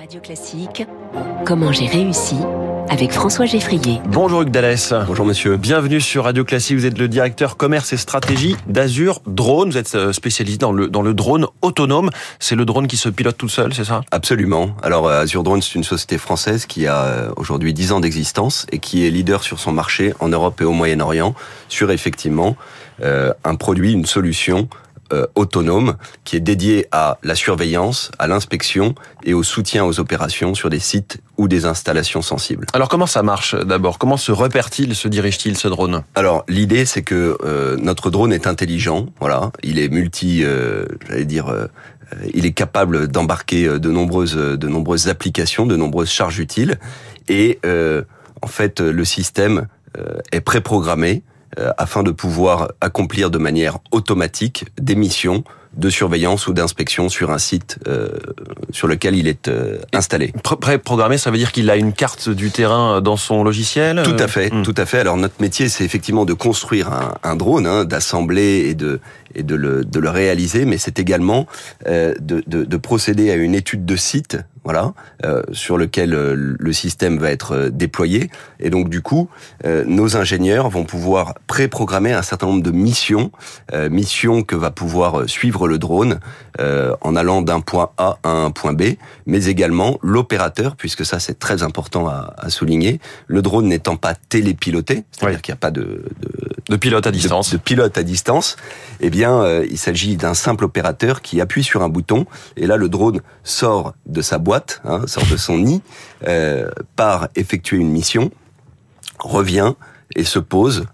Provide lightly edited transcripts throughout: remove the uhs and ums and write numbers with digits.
Radio Classique, comment j'ai réussi avec François Géfrier. Bonjour Hugues D'Alès. Bonjour monsieur. Bienvenue sur Radio Classique, vous êtes le directeur commerce et stratégie d'Azur Drones. Vous êtes spécialisé dans le drone autonome. C'est le drone qui se pilote tout seul, c'est ça ? Absolument. Alors Azur Drones, c'est une société française qui a aujourd'hui 10 ans d'existence et qui est leader sur son marché en Europe et au Moyen-Orient sur effectivement un produit, une solution autonome qui est dédié à la surveillance, à l'inspection et au soutien aux opérations sur des sites ou des installations sensibles. Alors comment ça marche d'abord ? Comment se repère-t-il, se dirige-t-il ce drone ? Alors l'idée c'est que notre drone est intelligent, voilà, il est il est capable d'embarquer de nombreuses applications, de nombreuses charges utiles et en fait le système est préprogrammé afin de pouvoir accomplir de manière automatique des missions de surveillance ou d'inspection sur un site sur lequel il est installé. Préprogrammé, ça veut dire qu'il a une carte du terrain dans son logiciel ? Tout à fait. Alors notre métier, c'est effectivement de construire un drone, d'assembler et de le réaliser, mais c'est également de procéder à une étude de site, voilà, sur lequel le système va être déployé. Et donc du coup, nos ingénieurs vont pouvoir préprogrammer un certain nombre de missions que va pouvoir suivre le drone en allant d'un point A à un point B, mais également l'opérateur, puisque ça c'est très important à souligner, le drone n'étant pas télépiloté, c'est-à-dire qu'il n'y a pas de pilote à distance. Eh bien, il s'agit d'un simple opérateur qui appuie sur un bouton, et là le drone sort de sa boîte, sort de son nid, part effectuer une mission, revient et se pose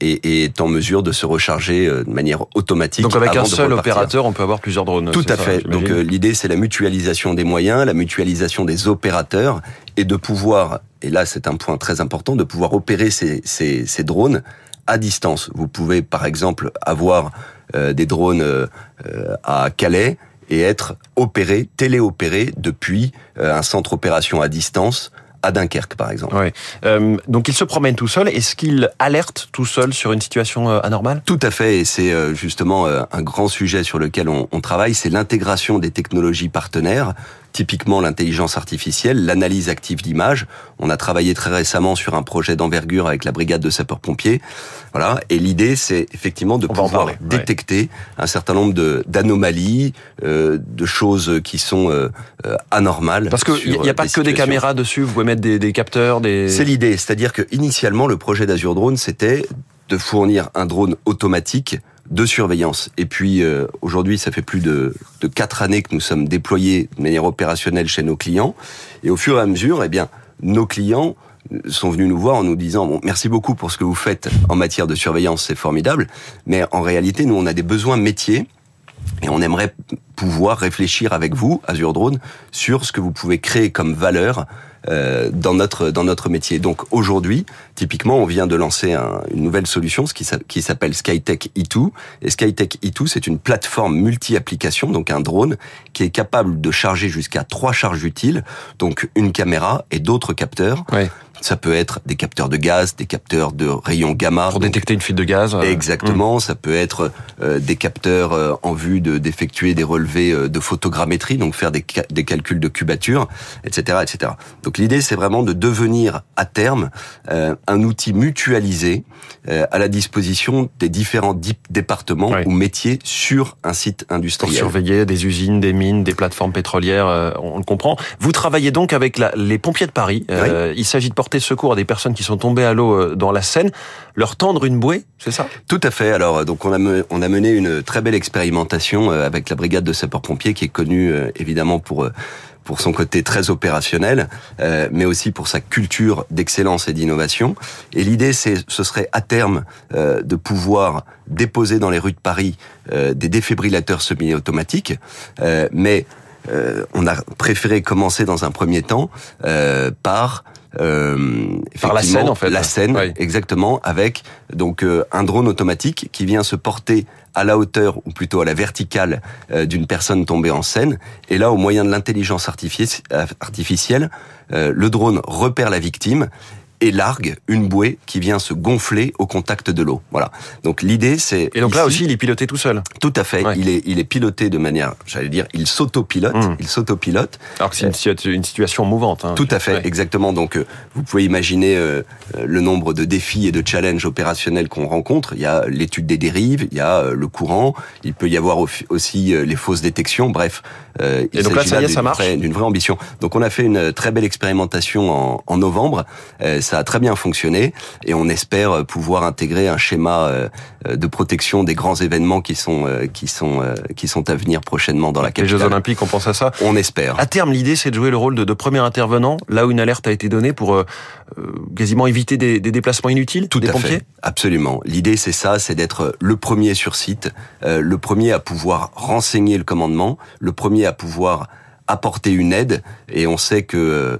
et est en mesure de se recharger de manière automatique. Donc avec un seul opérateur, on peut avoir plusieurs drones. Tout à fait. Donc l'idée, c'est la mutualisation des moyens, la mutualisation des opérateurs et de pouvoir, et là c'est un point très important, de pouvoir opérer ces drones à distance. Vous pouvez par exemple avoir des drones à Calais et être téléopéré depuis un centre opération à distance à Dunkerque, par exemple. Oui. Donc, il se promène tout seul. Est-ce qu'il alerte tout seul sur une situation anormale ? Tout à fait. Et c'est justement un grand sujet sur lequel on travaille. C'est l'intégration des technologies partenaires, typiquement l'intelligence artificielle, l'analyse active d'images. On a travaillé très récemment sur un projet d'envergure avec la brigade de sapeurs-pompiers. Voilà. Et l'idée, c'est effectivement de pouvoir détecter un certain nombre d'anomalies, de choses qui sont anormales. Parce que il n'y a pas que des caméras dessus. Vous pouvez mettre des capteurs, des... C'est l'idée. C'est-à-dire que initialement, le projet d'Azur Drone, c'était de fournir un drone automatique de surveillance. Et puis aujourd'hui, ça fait plus de 4 années que nous sommes déployés de manière opérationnelle chez nos clients. Et au fur et à mesure, eh bien, nos clients sont venus nous voir en nous disant « Bon, merci beaucoup pour ce que vous faites en matière de surveillance, c'est formidable. Mais en réalité, nous, on a des besoins métiers et on aimerait pouvoir réfléchir avec vous, Azur Drone, sur ce que vous pouvez créer comme valeur dans notre métier. » Donc aujourd'hui, typiquement, on vient de lancer une nouvelle solution, ce qui s'appelle Skyetech E2. Et Skyetech E2, c'est une plateforme multi-application, donc un drone qui est capable de charger jusqu'à 3 charges utiles, donc une caméra et d'autres capteurs. Oui. Ça peut être des capteurs de gaz, des capteurs de rayons gamma. Pour détecter une fuite de gaz. Exactement, ça peut être des capteurs en vue d'effectuer des relevés de photogrammétrie, donc faire des calculs de cubature, etc., etc. Donc l'idée, c'est vraiment de devenir à terme un outil mutualisé à la disposition des différents départements ou métiers sur un site industriel. Pour surveiller des usines, des mines, des plateformes pétrolières, on le comprend. Vous travaillez donc avec les pompiers de Paris. Il s'agit de porter secours à des personnes qui sont tombées à l'eau dans la Seine, leur tendre une bouée, c'est ça ? Tout à fait. Alors, donc on a mené une très belle expérimentation avec la brigade de sapeurs-pompiers qui est connue évidemment pour son côté très opérationnel, mais aussi pour sa culture d'excellence et d'innovation. Et l'idée, ce serait à terme de pouvoir déposer dans les rues de Paris des défibrillateurs semi-automatiques, mais on a préféré commencer dans un premier temps par la Seine, en fait. La Seine, exactement, avec donc un drone automatique qui vient se porter à la hauteur, ou plutôt à la verticale, d'une personne tombée en Seine. Et là, au moyen de l'intelligence artificielle, le drone repère la victime et largue une bouée qui vient se gonfler au contact de l'eau. Voilà. Donc l'idée, c'est... Et donc ici, là aussi, il est piloté tout seul. Tout à fait. Ouais. Il est piloté de manière, j'allais dire, il s'autopilote. Mmh. Il s'autopilote. Alors que c'est une situation mouvante. Hein, tout à fait, ouais. Exactement. Donc vous pouvez imaginer le nombre de défis et de challenges opérationnels qu'on rencontre. Il y a l'étude des dérives, il y a le courant, il peut y avoir aussi les fausses détections, bref. Et donc là, ça y est, ça marche. D'une vraie ambition. Donc on a fait une très belle expérimentation en novembre. Ça a très bien fonctionné et on espère pouvoir intégrer un schéma de protection des grands événements qui sont à venir prochainement dans la capitale. Les Jeux Olympiques, on pense à ça. On espère. À terme, l'idée, c'est de jouer le rôle de premier intervenant là où une alerte a été donnée pour quasiment éviter des déplacements inutiles. Tout des à pompiers. Fait. Absolument. L'idée, c'est ça, c'est d'être le premier sur site, le premier à pouvoir renseigner le commandement, le premier à pouvoir apporter une aide. Et on sait que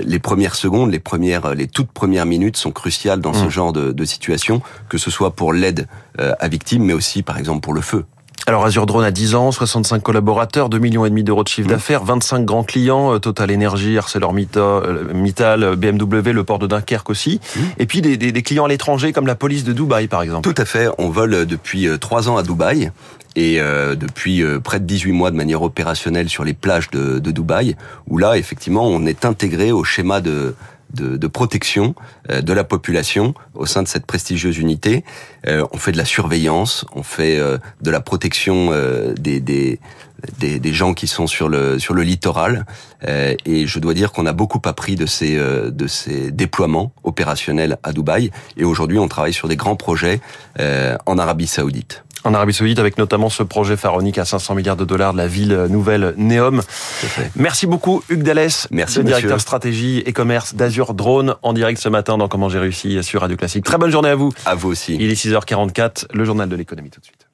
les premières secondes, les toutes premières minutes sont cruciales dans ce genre de situation, que ce soit pour l'aide à victimes, mais aussi, par exemple, pour le feu. Alors, Azur Drones a 10 ans, 65 collaborateurs, 2,5 millions d'euros de chiffre d'affaires, 25 grands clients, Total Energy, ArcelorMittal, BMW, le port de Dunkerque aussi, et puis des clients à l'étranger, comme la police de Dubaï, par exemple. Tout à fait. On vole depuis 3 ans à Dubaï, et depuis près de 18 mois de manière opérationnelle sur les plages de Dubaï, où là, effectivement, on est intégré au schéma de protection de la population au sein de cette prestigieuse unité. On fait de la surveillance, on fait de la protection des gens qui sont sur le littoral, et je dois dire qu'on a beaucoup appris de ces déploiements opérationnels à Dubaï, et aujourd'hui on travaille sur des grands projets en Arabie Saoudite. En Arabie Saoudite, avec notamment ce projet pharaonique à 500 milliards de dollars de la ville nouvelle Neom. Merci beaucoup, Hugues D'Alès, le directeur stratégie et commerce d'Azur Drones, en direct ce matin dans Comment j'ai réussi sur Radio Classique. Très bonne journée à vous. À vous aussi. Il est 6h44, le journal de l'économie tout de suite.